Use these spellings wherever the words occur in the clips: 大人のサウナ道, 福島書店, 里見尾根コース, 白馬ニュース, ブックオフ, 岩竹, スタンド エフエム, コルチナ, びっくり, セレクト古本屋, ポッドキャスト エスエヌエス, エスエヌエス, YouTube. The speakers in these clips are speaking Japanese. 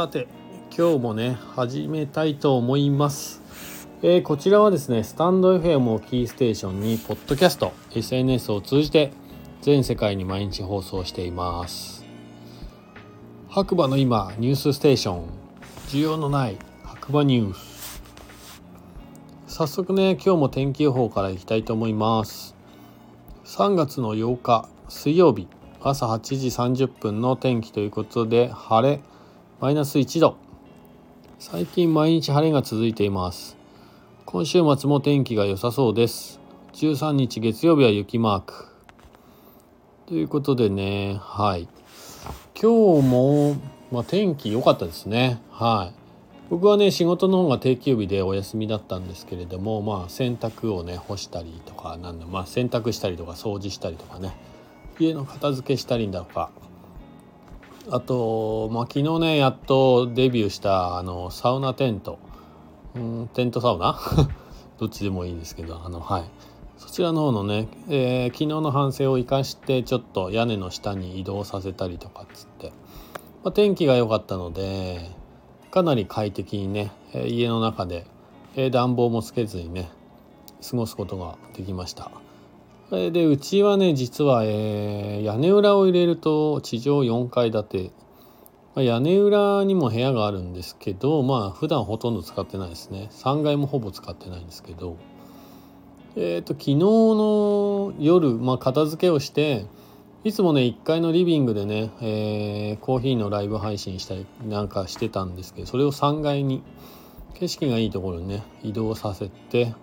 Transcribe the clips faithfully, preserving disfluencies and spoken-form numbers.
さて今日もね始めたいと思います。えー、こちらはですねスタンド エフエム をキーステーションにポッドキャスト エスエヌエス を通じて全世界に毎日放送しています。白馬の今ニュースステーション、需要のない白馬ニュース。早速ね今日も天気予報からいきたいと思います。さんがつのようか水曜日朝はちじさんじゅっぷんの天気ということで晴れマイナスいちど。最近毎日晴れが続いています。今週末も天気が良さそうです。じゅうさんにち月曜日は雪マークということでね、はい今日も、まあ、天気良かったですね。はい僕はね仕事の方が定休日でお休みだったんですけれども、まあ洗濯をね干したりとかなんだ、まあ洗濯したりとか掃除したりとかね、家の片付けしたりだとか、あとまあ昨日ねやっとデビューしたあのサウナテント、うんテントサウナどっちでもいいんですけど、あのはいそちらの方のね、えー、昨日の反省を生かしてちょっと屋根の下に移動させたりとかっつって、まあ、天気が良かったので。かなり快適にね家の中で暖房もつけずにね過ごすことができました。でうちはね実は、えー、屋根裏を入れると地上よんかいだて、屋根裏にも部屋があるんですけど、まあ普段ほとんど使ってないですね。さんがいもほぼ使ってないんですけど、えーと昨日の夜、まあ、片付けをしていつもねいっかいのリビングでね、えー、コーヒーのライブ配信したりなんかしてたんですけど、それをさんがいに景色がいいところにね移動させて、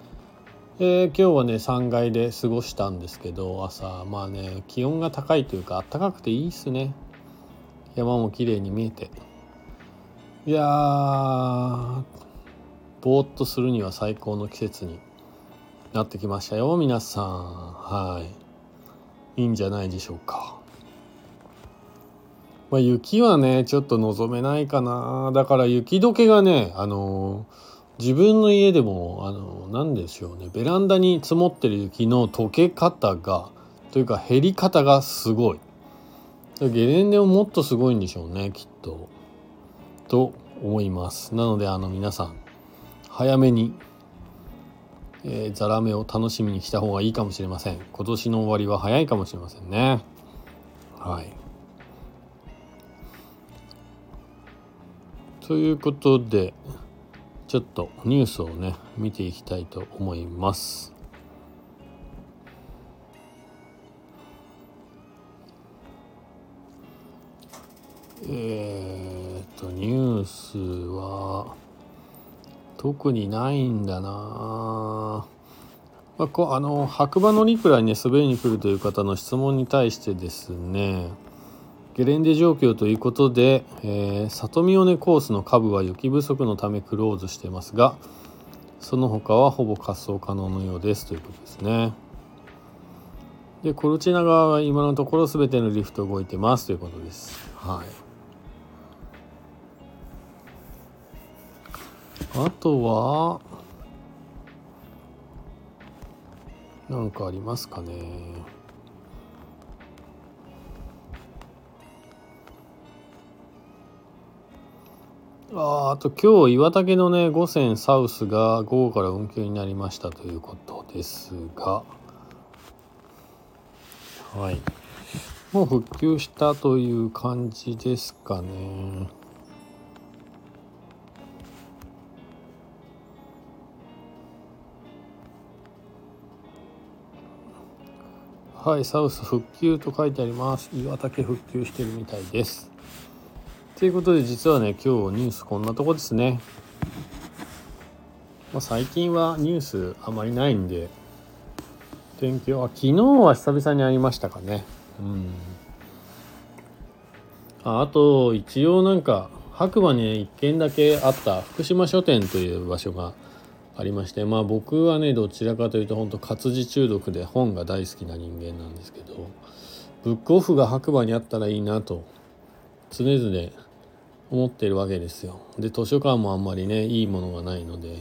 えー、今日はねさんがいで過ごしたんですけど、朝まあね気温が高いというか暖かくていいっすね。山も綺麗に見えて、いやーぼーっとするには最高の季節になってきましたよ皆さん。はいいいんじゃないでしょうか。まあ、雪はねちょっと望めないかな。だから雪解けがねあの自分の家でもあの何でしょうね、ベランダに積もってる雪の溶け方がというか減り方がすごい。ゲレンデももっとすごいんでしょうねきっとと思います。なのであの皆さん早めにえー、ザラメを楽しみにした方がいいかもしれません。今年の終わりは早いかもしれませんね。はいということでちょっとニュースをね見ていきたいと思います。えーっとニュースは特にないんだな、まあ、こあの白馬のリプライに、ね、滑りに来るという方の質問に対してですね、ゲレンデ状況ということで、えー、里見尾根コースの下部は雪不足のためクローズしていますが、その他はほぼ滑走可能のようですということですね。でコルチナ側は今のところ全てのリフト動いてますということです。はいあとは何かありますかね。あーあと今日岩竹のね五線サウスが午後から運休になりましたということですが、はいもう復旧したという感じですかね。はい、サウス復旧と書いてあります。岩竹復旧してるみたいです。ということで実はね今日ニュースこんなとこですね。まあ、最近はニュースあまりないんで天気は、昨日は久々にありましたかね。うん。あ、あと一応なんか白馬に一軒だけあった福島書店という場所がありまして、まあ僕はねどちらかというと本当活字中毒で本が大好きな人間なんですけど、ブックオフが白馬にあったらいいなと常々思っているわけですよ。で図書館もあんまりねいいものがないので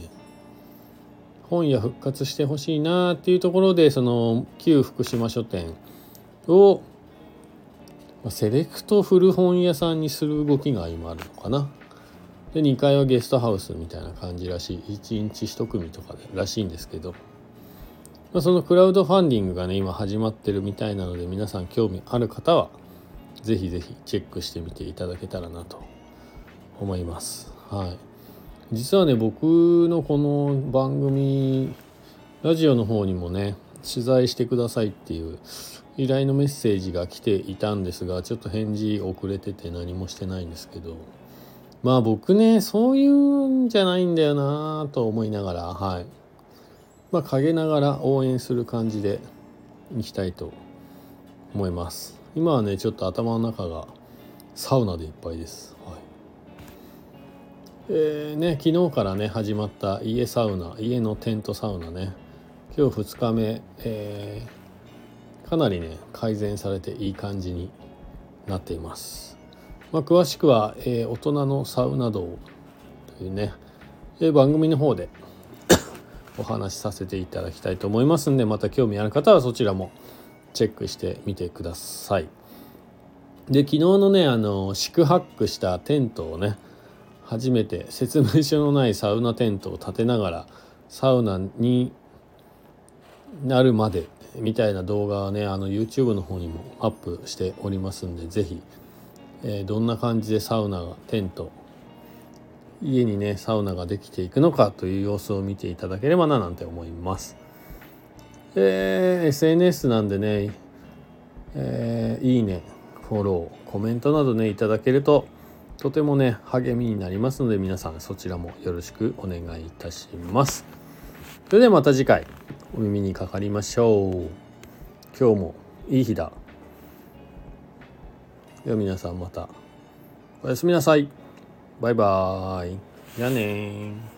本屋復活してほしいなっていうところで、その旧福島書店をセレクト古本屋さんにする動きが今あるのかな。でにかいはゲストハウスみたいな感じらしい、いちにちいち組とかでらしいんですけど、まあ、そのクラウドファンディングがね今始まってるみたいなので、皆さん興味ある方はぜひぜひチェックしてみていただけたらなと思います。はい、実はね僕のこの番組ラジオの方にもね取材してくださいっていう依頼のメッセージが来ていたんですが、ちょっと返事遅れてて何もしてないんですけど、まあ僕ねそういうんじゃないんだよなと思いながら、はい、まあ陰ながら応援する感じでいきたいと思います。今はねちょっと頭の中がサウナでいっぱいです。はい、えーね、昨日からね始まった家サウナ、家のテントサウナね、今日ふつかめ、えー、かなりね改善されていい感じになっています。まあ、詳しくは、えー、大人のサウナ道というね、えー、番組の方でお話しさせていただきたいと思いますんで、また興味ある方はそちらもチェックしてみてください。で昨日のねあの宿泊したテントをね初めて説明書のないサウナテントを立てながらサウナになるまでみたいな動画はねあの YouTube の方にもアップしておりますんで、ぜひ、えー、どんな感じでサウナがテント家にねサウナができていくのかという様子を見ていただければななんて思います。えー、エスエヌエス なんでね、えー、いいねフォローコメントなどねいただけるととてもね励みになりますので、皆さんそちらもよろしくお願いいたします。それではまた次回お耳にかかりましょう。今日もいい日だ。では皆さんまたおやすみなさい。バイバーイ。じゃあねー。